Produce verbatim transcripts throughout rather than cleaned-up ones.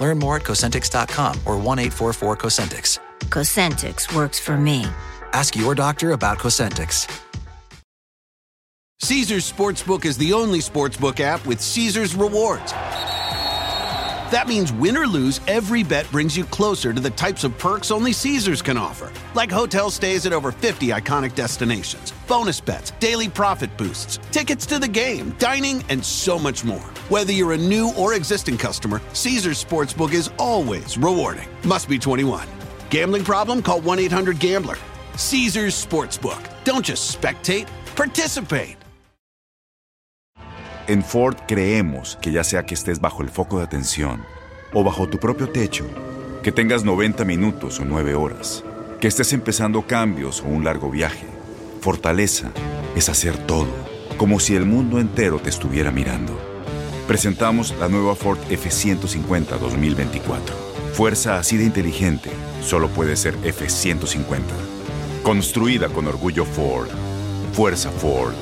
Learn more at Cosentyx dot com or one eight four four Cosentyx. Cosentyx works for me. Ask your doctor about Cosentyx. Caesars Sportsbook is the only sportsbook app with Caesars Rewards. That means win or lose, every bet brings you closer to the types of perks only Caesars can offer. Like hotel stays at over fifty iconic destinations, bonus bets, daily profit boosts, tickets to the game, dining, and so much more. Whether you're a new or existing customer, Caesars Sportsbook is always rewarding. Must be twenty-one. Gambling problem? Call one eight hundred gambler. Caesars Sportsbook. Don't just spectate, participate. En Ford creemos que ya sea que estés bajo el foco de atención o bajo tu propio techo, que tengas noventa minutos o nueve horas, que estés empezando cambios o un largo viaje, fortaleza es hacer todo, como si el mundo entero te estuviera mirando. Presentamos la nueva Ford F ciento cincuenta dos mil veinticuatro. Fuerza así de inteligente, solo puede ser F ciento cincuenta. Construida con orgullo Ford. Fuerza Ford.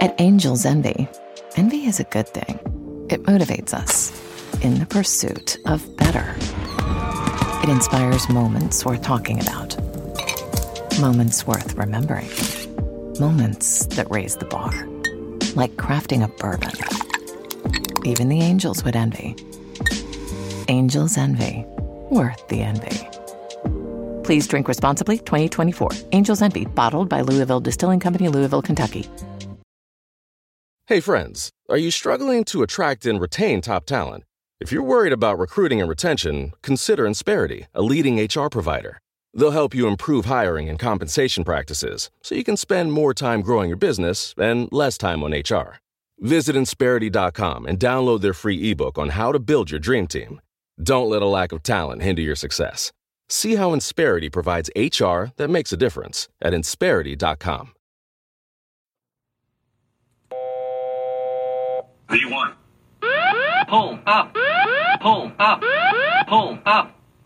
At Angel's Envy, envy is a good thing. It motivates us in the pursuit of better. It inspires moments worth talking about, moments worth remembering, moments that raise the bar, like crafting a bourbon even the angels would envy. Angel's Envy, worth the envy. Please drink responsibly. Twenty twenty-four. Angel's Envy, bottled by Louisville Distilling Company, Louisville, Kentucky. Hey friends, are you struggling to attract and retain top talent? If you're worried about recruiting and retention, consider Insperity, a leading H R provider. They'll help you improve hiring and compensation practices so you can spend more time growing your business and less time on H R. Visit Insperity dot com and download their free ebook on how to build your dream team. Don't let a lack of talent hinder your success. See how Insperity provides H R that makes a difference at Insperity dot com. V one. Pull up. Pull up. Pull up.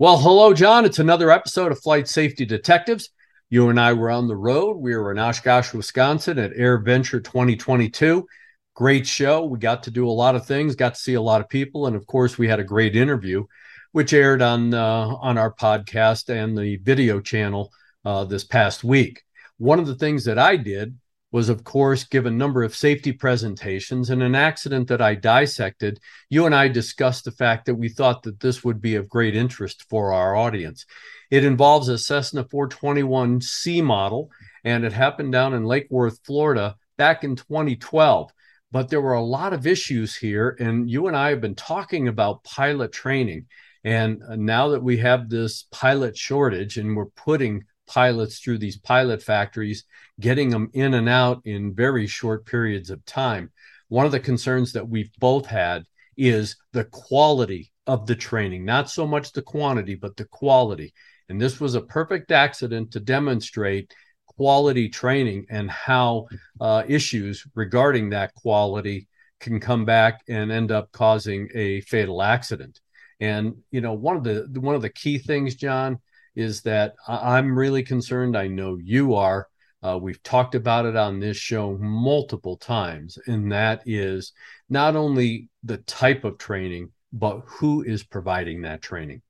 Well, hello, John. It's another episode of Flight Safety Detectives. You and I were on the road. We were in Oshkosh, Wisconsin at AirVenture twenty twenty-two. Great show. We got to do a lot of things, got to see a lot of people. And of course, we had a great interview, which aired on, uh, on our podcast and the video channel uh, this past week. One of the things that I did was, of course, give a number of safety presentations. And an accident that I dissected, you and I discussed the fact that we thought that this would be of great interest for our audience. It involves a Cessna four twenty-one C model, and it happened down in Lake Worth, Florida, back in twenty twelve. But there were a lot of issues here, and you and I have been talking about pilot training. And now that we have this pilot shortage and we're putting pilots through these pilot factories, getting them in and out in very short periods of time. One of the concerns that we've both had is the quality of the training, not so much the quantity, but the quality. And this was a perfect accident to demonstrate quality training and how uh, issues regarding that quality can come back and end up causing a fatal accident. And, you know, one of the one of the key things, John, is that I'm really concerned. I know you are. Uh, we've talked about it on this show multiple times, and that is not only the type of training, but who is providing that training.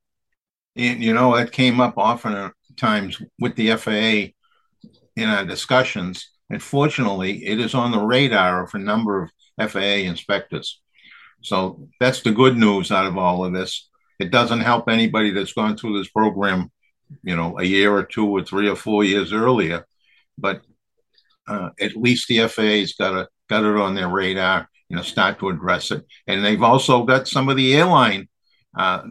And, you know, that came up often times with the F A A in our discussions. And fortunately, it is on the radar of a number of F A A inspectors. So that's the good news out of all of this. It doesn't help anybody that's gone through this program, you know, a year or two or three or four years earlier. But uh, at least the F A A's got a, got it on their radar, you know, start to address it. And they've also got some of the airline uh,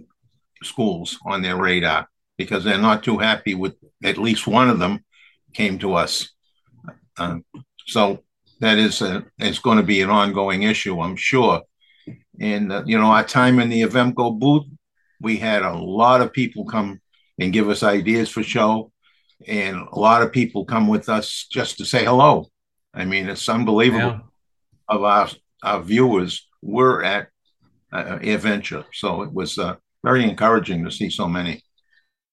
schools on their radar, because they're not too happy with at least one of them came to us. Uh, so that is a, it's going to be an ongoing issue, I'm sure. And, uh, you know, our time in the Avemco booth, we had a lot of people come and give us ideas for show. And a lot of people come with us just to say hello. I mean, it's unbelievable. Yeah. Of our, our viewers were at uh, AirVenture. So it was uh, very encouraging to see so many.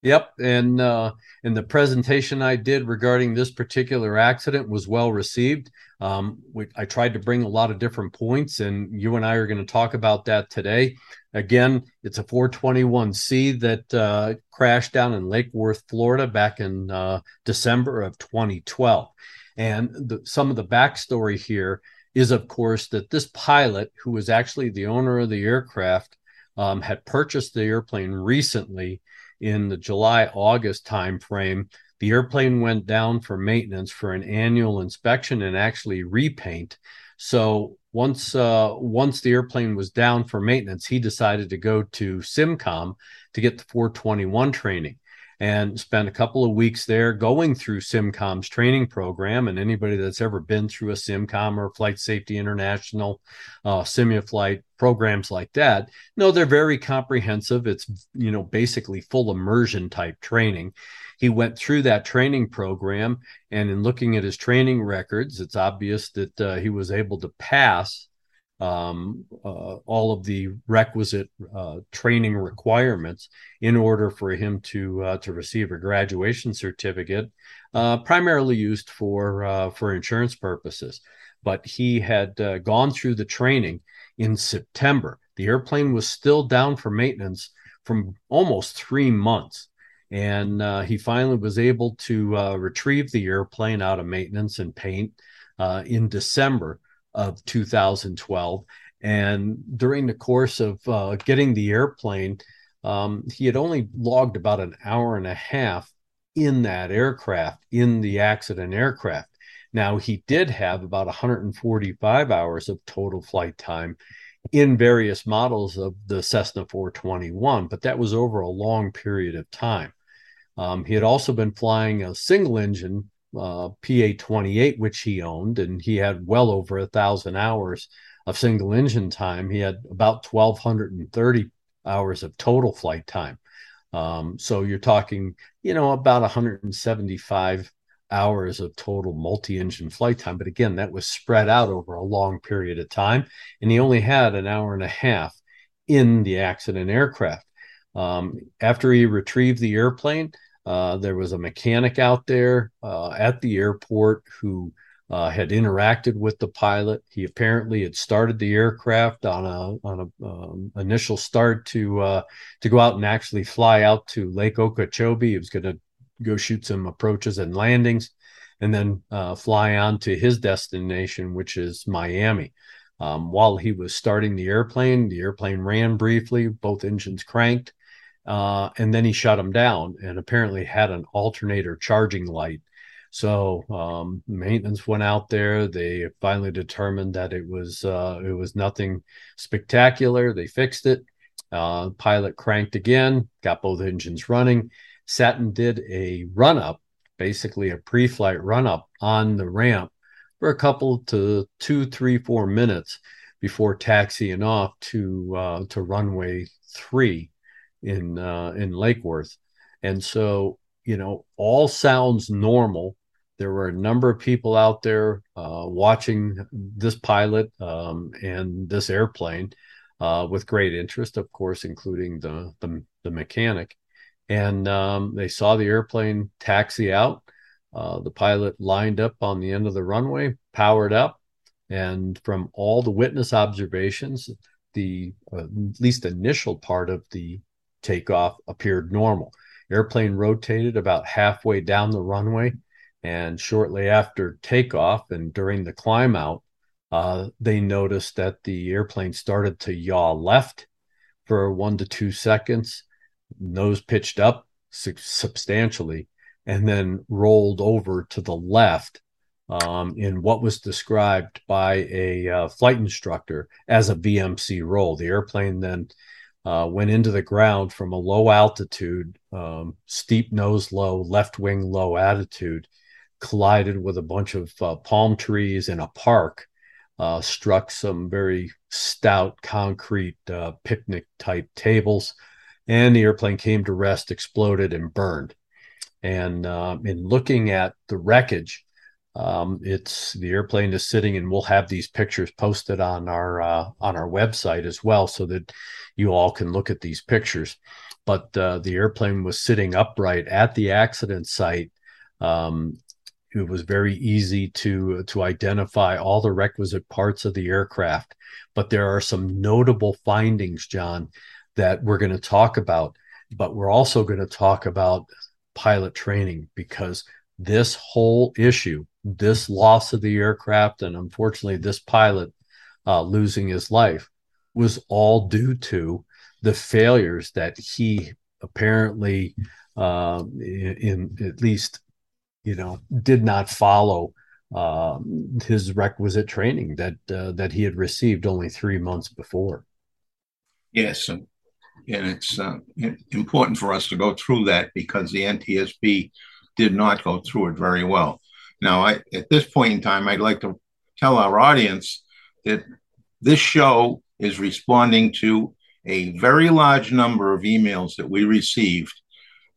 Yep. And, uh, and the presentation I did regarding this particular accident was well received. Um, we, I tried to bring a lot of different points, and you and I are going to talk about that today. Again, it's a four twenty-one C that uh, crashed down in Lake Worth, Florida back in uh, December of twenty twelve. And the, some of the backstory here is, of course, that this pilot, who was actually the owner of the aircraft, um, had purchased the airplane recently. In the July-August timeframe, the airplane went down for maintenance for an annual inspection and actually repaint. So once uh, once the airplane was down for maintenance, he decided to go to Simcom to get the four twenty-one training and spent a couple of weeks there going through Simcom's training program. And anybody that's ever been through a Simcom or Flight Safety International, uh, SimuFlite, programs like that, no, they're very comprehensive. It's, you know, basically full immersion type training. He went through that training program, and in looking at his training records, it's obvious that uh, he was able to pass um, uh, all of the requisite uh, training requirements in order for him to uh, to receive a graduation certificate, uh, primarily used for uh, for insurance purposes. But he had uh, gone through the training in September. The airplane was still down for maintenance from almost three months. And uh, he finally was able to uh, retrieve the airplane out of maintenance and paint uh, in December of two thousand twelve. And during the course of uh, getting the airplane, um, he had only logged about an hour and a half in that aircraft, in the accident aircraft. Now, he did have about one hundred forty-five hours of total flight time in various models of the Cessna four twenty-one, but that was over a long period of time. Um, he had also been flying a single engine uh, P A twenty-eight, which he owned, and he had well over one thousand hours of single engine time. He had about one thousand two hundred thirty hours of total flight time. Um, so you're talking, you know, about one hundred seventy-five hours of total multi-engine flight time. But again, that was spread out over a long period of time, and he only had an hour and a half in the accident aircraft. Um, after he retrieved the airplane, uh, there was a mechanic out there uh, at the airport who uh, had interacted with the pilot. He apparently had started the aircraft on a on a um, initial start to uh, to go out and actually fly out to Lake Okeechobee. He was going to go shoot some approaches and landings, and then uh, fly on to his destination, which is Miami. Um, while he was starting the airplane, the airplane ran briefly, both engines cranked, uh, and then he shut them down and apparently had an alternator charging light. So um, maintenance went out there. They finally determined that it was uh, it was nothing spectacular. They fixed it. Uh, pilot cranked again, got both engines running. Sat and did a run-up, basically a pre-flight run-up on the ramp for a couple to two, three, four minutes before taxiing off to uh, to runway three in uh, in Lake Worth. And so, you know, all sounds normal There were a number of people out there uh, watching this pilot um, and this airplane uh, with great interest, of course, including the, the, the mechanic. And um, they saw the airplane taxi out. Uh, the pilot lined up on the end of the runway, powered up. And from all the witness observations, the uh, at least initial part of the takeoff appeared normal. Airplane rotated about halfway down the runway. And shortly after takeoff and during the climb out, uh, they noticed that the airplane started to yaw left for one to two seconds, nose pitched up su- substantially, and then rolled over to the left um, in what was described by a uh, flight instructor as a V M C roll. The airplane then uh, went into the ground from a low altitude, um, steep nose low, left wing low attitude, collided with a bunch of uh, palm trees in a park, uh, struck some very stout concrete uh, picnic type tables, and the airplane came to rest, exploded, and burned. And uh, in looking at the wreckage, um, it's the airplane is sitting, and we'll have these pictures posted on our uh, on our website as well, so that you all can look at these pictures. But uh, the airplane was sitting upright at the accident site. Um, It was very easy to to identify all the requisite parts of the aircraft. But there are some notable findings, John, that we're going to talk about. But we're also going to talk about pilot training, because this whole issue, this loss of the aircraft, and unfortunately this pilot uh, losing his life, was all due to the failures that he apparently, uh, in, in at least... you know, did not follow uh, his requisite training that uh, that he had received only three months before. Yes, and, and it's uh, important for us to go through that, because the N T S B did not go through it very well. Now, I, at this point in time, I'd like to tell our audience that this show is responding to a very large number of emails that we received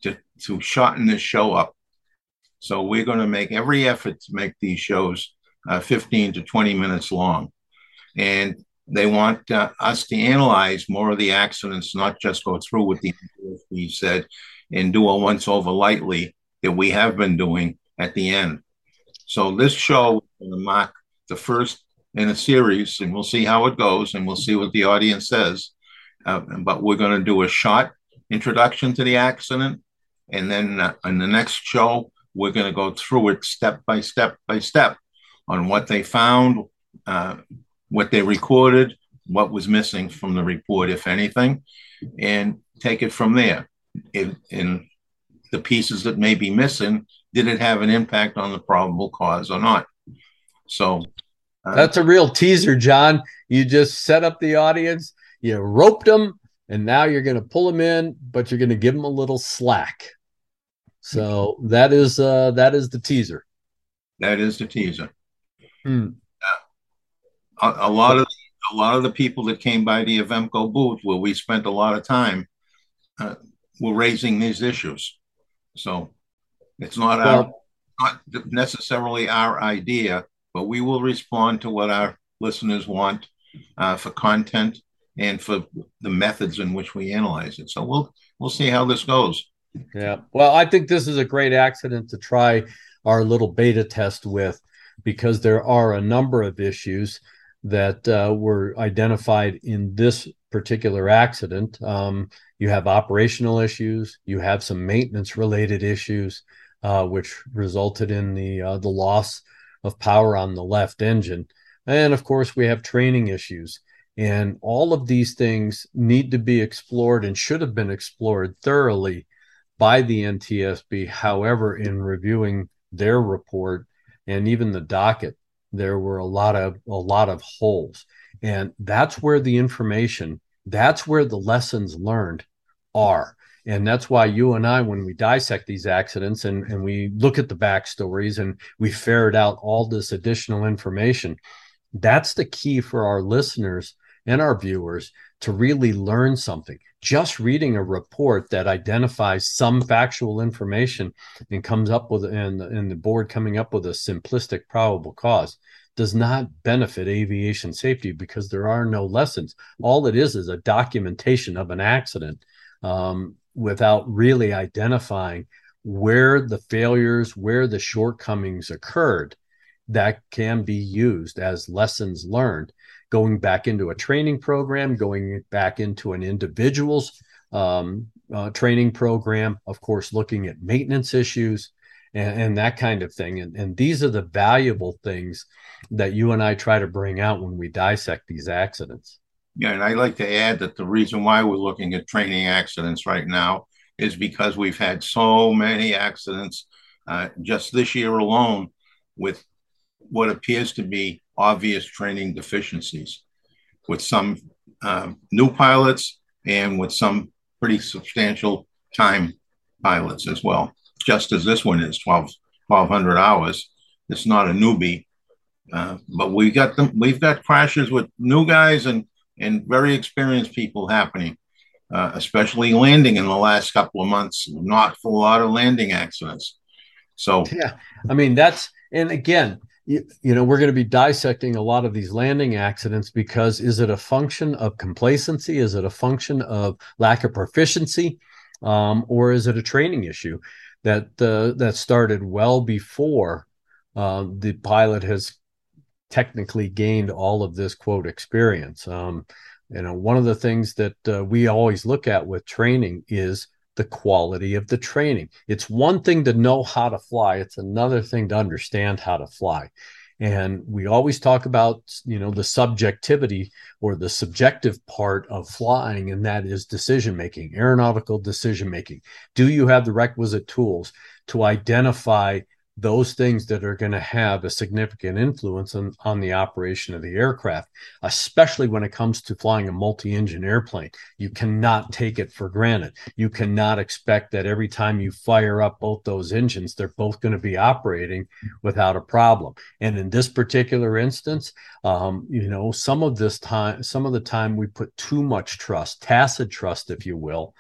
to, to shorten this show up. So we're going to make every effort to make these shows uh, fifteen to twenty minutes long. And they want uh, us to analyze more of the accidents, not just go through with the N T S B said and do a once-over lightly that we have been doing at the end. So this show is going to mark the first in a series, and we'll see how it goes, and we'll see what the audience says. Uh, but we're going to do a short introduction to the accident, and then uh, in the next show, we're going to go through it step by step by step on what they found, uh, what they recorded, what was missing from the report, if anything, and take it from there. In, in the pieces that may be missing, did it have an impact on the probable cause or not? So uh, that's a real teaser, John. You just set up the audience, you roped them, and now you're going to pull them in, but you're going to give them a little slack. So that is uh, that is the teaser. That is the teaser. Hmm. Uh, a, a lot of a lot of the people that came by the Avemco booth, where we spent a lot of time, uh, were raising these issues. So it's not well, our, not necessarily our idea, but we will respond to what our listeners want uh, for content and for the methods in which we analyze it. So we'll we'll see how this goes. Yeah. Well, I think this is a great accident to try our little beta test with, because there are a number of issues that uh, were identified in this particular accident. Um, you have operational issues. You have some maintenance related issues, uh, which resulted in the uh, the loss of power on the left engine. And of course, we have training issues. And all of these things need to be explored and should have been explored thoroughly by the N T S B. However, in reviewing their report and even the docket, there were a lot of a lot of holes. And that's where the information, that's where the lessons learned are. And that's why you and I, when we dissect these accidents and, and we look at the backstories and we ferret out all this additional information, that's the key for our listeners and our viewers to really learn something. Just reading a report that identifies some factual information and comes up with, and, and the board coming up with a simplistic probable cause does not benefit aviation safety, because there are no lessons. All it is is a documentation of an accident um, without really identifying where the failures, where the shortcomings occurred that can be used as lessons learned, going back into a training program, going back into an individual's um, uh, training program, of course, looking at maintenance issues and, and that kind of thing. And, and these are the valuable things that you and I try to bring out when we dissect these accidents. Yeah, and I'd like to add that the reason why we're looking at training accidents right now is because we've had so many accidents uh, just this year alone with what appears to be obvious training deficiencies with some um, new pilots and with some pretty substantial time pilots as well. Just as this one is twelve, twelve hundred hours. It's not a newbie, uh, but we got them. We've got crashes with new guys and, and very experienced people happening, uh, especially landing in the last couple of months, not for a lot of landing accidents. So, yeah, I mean, that's, and again, You, you know, we're going to be dissecting a lot of these landing accidents, because is it a function of complacency? Is it a function of lack of proficiency? Um, or is it a training issue that uh, that started well before uh, the pilot has technically gained all of this, quote, experience? Um, you know, one of the things that uh, we always look at with training is the quality of the training. It's one thing to know how to fly. It's another thing to understand how to fly. And we always talk about, you know, the subjectivity or the subjective part of flying, and that is decision-making, aeronautical decision-making. Do you have the requisite tools to identify those things that are going to have a significant influence on, on the operation of the aircraft, especially when it comes to flying a multi-engine airplane? You cannot take it for granted. You cannot expect that every time you fire up both those engines, they're both going to be operating without a problem. And in this particular instance, um, you know, some of this time, some of the time we put too much trust, tacit trust, if you will,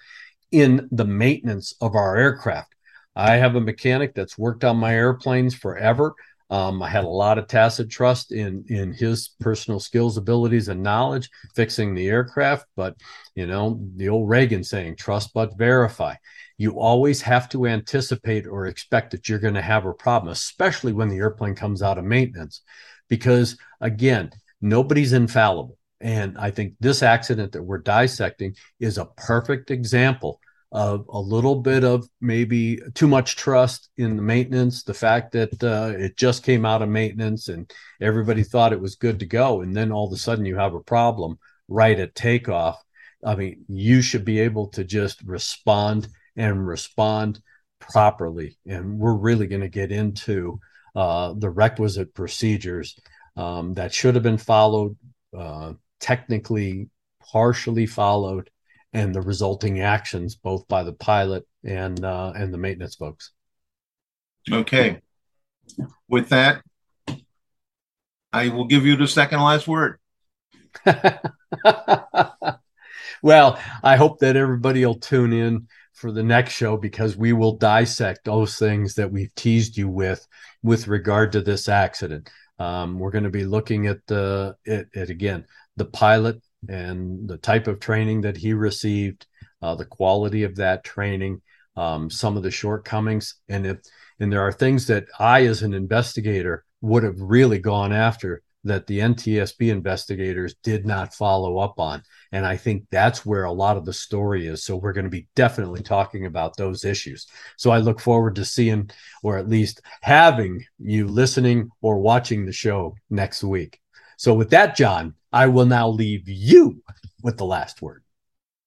in the maintenance of our aircraft. I have a mechanic that's worked on my airplanes forever. Um, I had a lot of tacit trust in in his personal skills, abilities, and knowledge fixing the aircraft. But, you know, the old Reagan saying, trust but verify. You always have to anticipate or expect that you're going to have a problem, especially when the airplane comes out of maintenance. Because, again, nobody's infallible. And I think this accident that we're dissecting is a perfect example of a little bit of maybe too much trust in the maintenance, the fact that uh, it just came out of maintenance and everybody thought it was good to go. And then all of a sudden you have a problem right at takeoff. I mean, you should be able to just respond and respond properly. And we're really going to get into uh, the requisite procedures um, that should have been followed, uh, technically partially followed, and the resulting actions, both by the pilot and uh, and the maintenance folks. Okay. With that, I will give you the second last word. Well, I hope that everybody will tune in for the next show, because we will dissect those things that we've teased you with, with regard to this accident. Um, we're going to be looking at the, at, at again, the pilot and the type of training that he received, uh, the quality of that training, um, some of the shortcomings. And if, and there are things that I, as an investigator, would have really gone after that the N T S B investigators did not follow up on. And I think that's where a lot of the story is. So we're going to be definitely talking about those issues. So I look forward to seeing, or at least having you listening or watching the show next week. So with that, John, I will now leave you with the last word.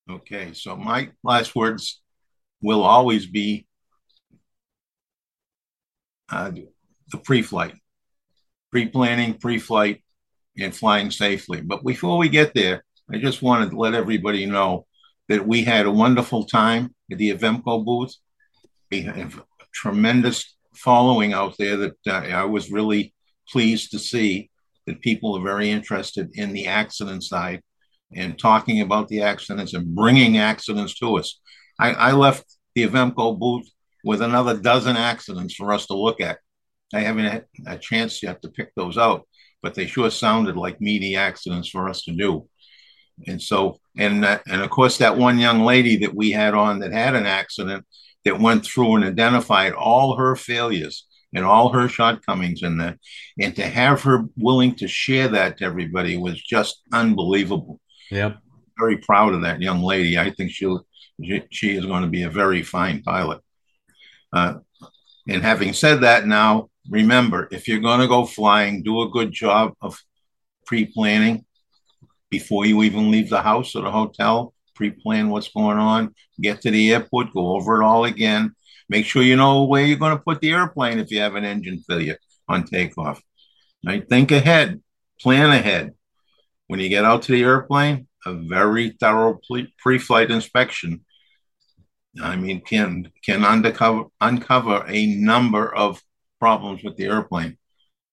Okay, so my last words will always be uh, the pre-flight, pre-planning, pre-flight, and flying safely. But before we get there, I just wanted to let everybody know that we had a wonderful time at the Avemco booth. We have a tremendous following out there that uh, I was really pleased to see. That people are very interested in the accident side and talking about the accidents and bringing accidents to us. I, I left the Avemco booth with another dozen accidents for us to look at. I haven't had a chance yet to pick those out, but they sure sounded like meaty accidents for us to do. And so, and, uh, and of course, that one young lady that we had on that had an accident that went through and identified all her failures and all her shortcomings in that. And to have her willing to share that to everybody was just unbelievable. Yep. Very proud of that young lady. I think she'll, she, she is going to be a very fine pilot. Uh, and having said that now, remember, if you're going to go flying, do a good job of pre-planning before you even leave the house or the hotel. Pre-plan what's going on, get to the airport, go over it all again. Make sure you know where you're going to put the airplane if you have an engine failure on takeoff. Right? Think ahead, plan ahead. When you get out to the airplane, a very thorough pre-flight inspection. I mean, can can undercover, uncover a number of problems with the airplane.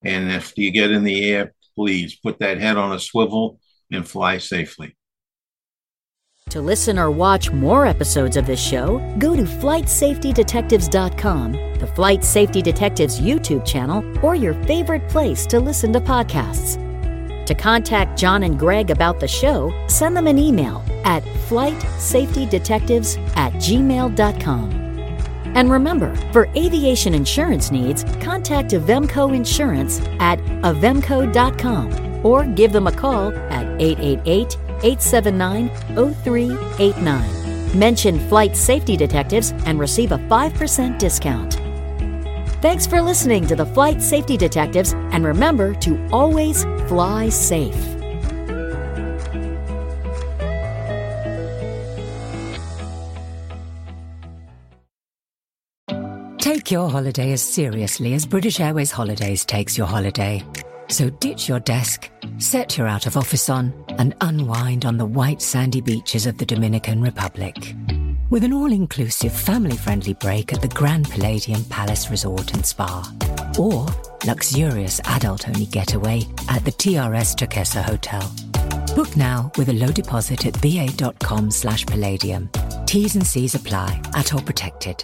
And if you get in the air, please put that head on a swivel and fly safely. To listen or watch more episodes of this show, go to flight safety detectives dot com, the Flight Safety Detectives YouTube channel, or your favorite place to listen to podcasts. To contact John and Greg about the show, send them an email at flight safety detectives at gmail dot com. And remember, for aviation insurance needs, contact Avemco Insurance at avemco dot com or give them a call at eight eight eight, eight seven nine, zero three eight nine. Mention Flight Safety Detectives and receive a five percent discount. Thanks for listening to the Flight Safety Detectives, and remember to always fly safe. Take your holiday as seriously as British Airways Holidays takes your holiday. So ditch your desk, set your out-of-office on, and unwind on the white sandy beaches of the Dominican Republic. With an all-inclusive family-friendly break at the Grand Palladium Palace Resort and Spa. Or luxurious adult-only getaway at the T R S Turquesa Hotel. Book now with a low deposit at v a dot com slash palladium. T's and C's apply at all protected.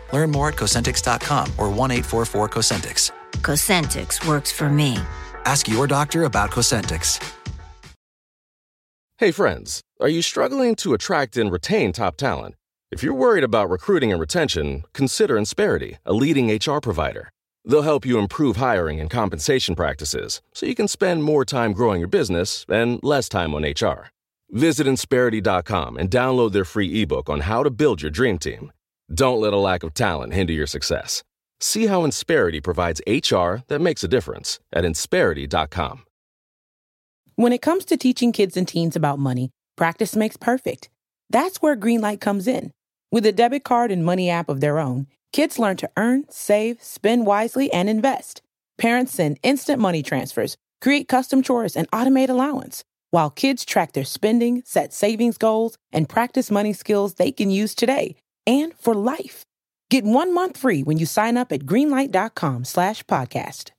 Learn more at Cosentyx dot com or one eight four four Cosentyx. Cosentyx works for me. Ask your doctor about Cosentyx. Hey friends, are you struggling to attract and retain top talent? If you're worried about recruiting and retention, consider Insperity, a leading H R provider. They'll help you improve hiring and compensation practices so you can spend more time growing your business and less time on H R. Visit Insperity dot com and download their free ebook on how to build your dream team. Don't let a lack of talent hinder your success. See how Insperity provides H R that makes a difference at Insperity dot com. When it comes to teaching kids and teens about money, practice makes perfect. That's where Greenlight comes in. With a debit card and money app of their own, kids learn to earn, save, spend wisely, and invest. Parents send instant money transfers, create custom chores, and automate allowance, while kids track their spending, set savings goals, and practice money skills they can use today and for life. Get one month free when you sign up at greenlight dot com slash podcast.